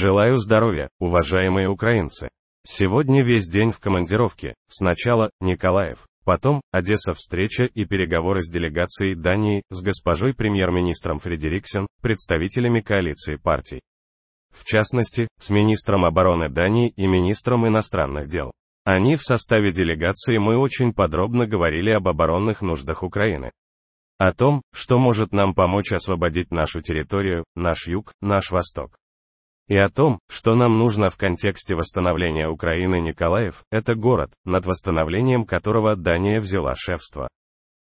Желаю здоровья, уважаемые украинцы. Сегодня весь день в командировке. Сначала Николаев, потом Одесса, встреча и переговоры с делегацией Дании, с госпожой премьер-министром Фредериксен, представителями коалиции партий. В частности, с министром обороны Дании и министром иностранных дел. Они в составе делегации мы очень подробно говорили об оборонных нуждах Украины. О том, что может нам помочь освободить нашу территорию, наш юг, наш восток. И о том, что нам нужно в контексте восстановления Украины. Николаев – это город, над восстановлением которого Дания взяла шефство.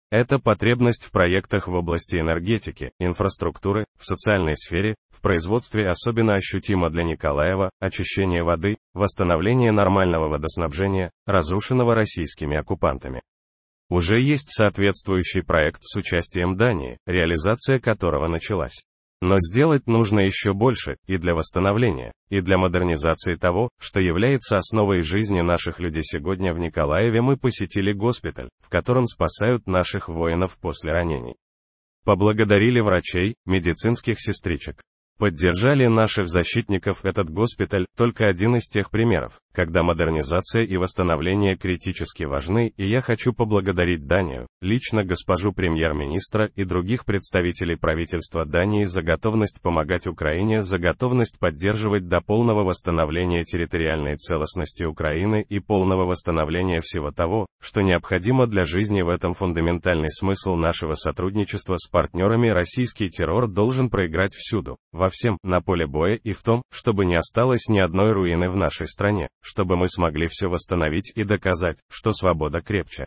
Это потребность в проектах в области энергетики, инфраструктуры, в социальной сфере, в производстве особенно ощутимо для Николаева, очищение воды, восстановление нормального водоснабжения, разрушенного российскими оккупантами. Уже есть соответствующий проект с участием Дании, реализация которого началась. Но сделать нужно еще больше, и для восстановления, и для модернизации того, что является основой жизни наших людей. Сегодня в Николаеве мы посетили госпиталь, в котором спасают наших воинов после ранений. Поблагодарили врачей, медицинских сестричек. Поддержали наших защитников. Этот госпиталь – только один из тех примеров, когда модернизация и восстановление критически важны, и я хочу поблагодарить Данию, лично госпожу премьер-министра и других представителей правительства Дании за готовность помогать Украине, за готовность поддерживать до полного восстановления территориальной целостности Украины и полного восстановления всего того, что необходимо для жизни. В этом фундаментальный смысл нашего сотрудничества с партнерами. Российский террор должен проиграть всюду, во всем, на поле боя и в том, чтобы не осталось ни одной руины в нашей стране, чтобы мы смогли все восстановить и доказать, что свобода крепче.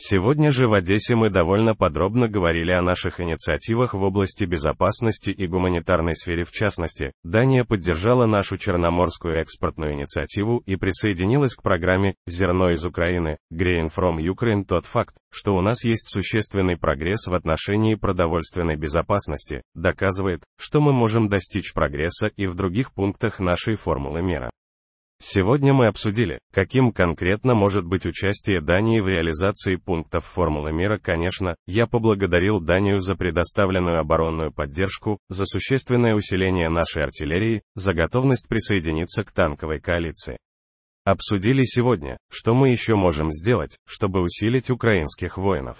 Сегодня же в Одессе мы довольно подробно говорили о наших инициативах в области безопасности и гуманитарной сфере. В частности, Дания поддержала нашу черноморскую экспортную инициативу и присоединилась к программе «Зерно из Украины» Grain from Ukraine. Тот факт, что у нас есть существенный прогресс в отношении продовольственной безопасности, доказывает, что мы можем достичь прогресса и в других пунктах нашей формулы мира. Сегодня мы обсудили, каким конкретно может быть участие Дании в реализации пунктов формулы мира. Конечно, я поблагодарил Данию за предоставленную оборонную поддержку, за существенное усиление нашей артиллерии, за готовность присоединиться к танковой коалиции. Обсудили сегодня, что мы еще можем сделать, чтобы усилить украинских воинов.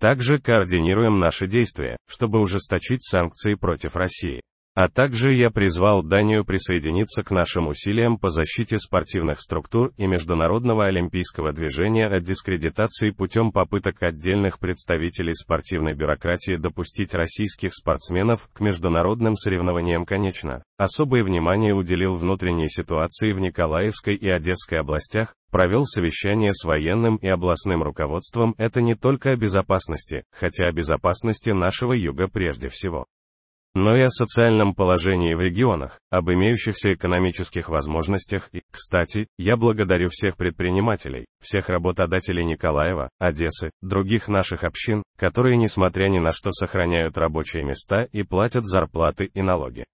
Также координируем наши действия, чтобы ужесточить санкции против России. А также я призвал Данию присоединиться к нашим усилиям по защите спортивных структур и международного олимпийского движения от дискредитации путем попыток отдельных представителей спортивной бюрократии допустить российских спортсменов к международным соревнованиям. Конечно, особое внимание уделил внутренней ситуации в Николаевской и Одесской областях, провел совещание с военным и областным руководством. Это не только о безопасности, хотя о безопасности нашего юга прежде всего, но и о социальном положении в регионах, об имеющихся экономических возможностях и, кстати, я благодарю всех предпринимателей, всех работодателей Николаева, Одессы, других наших общин, которые несмотря ни на что сохраняют рабочие места и платят зарплаты и налоги.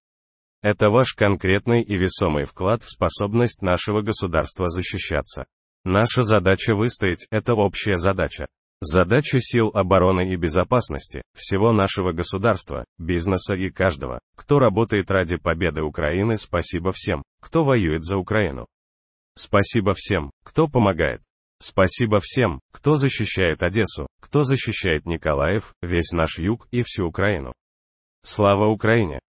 Это ваш конкретный и весомый вклад в способность нашего государства защищаться. Наша задача выстоять, это общая задача. Задача сил обороны и безопасности, всего нашего государства, бизнеса и каждого, кто работает ради победы Украины. Спасибо всем, кто воюет за Украину. Спасибо всем, кто помогает. Спасибо всем, кто защищает Одессу, кто защищает Николаев, весь наш юг и всю Украину. Слава Украине!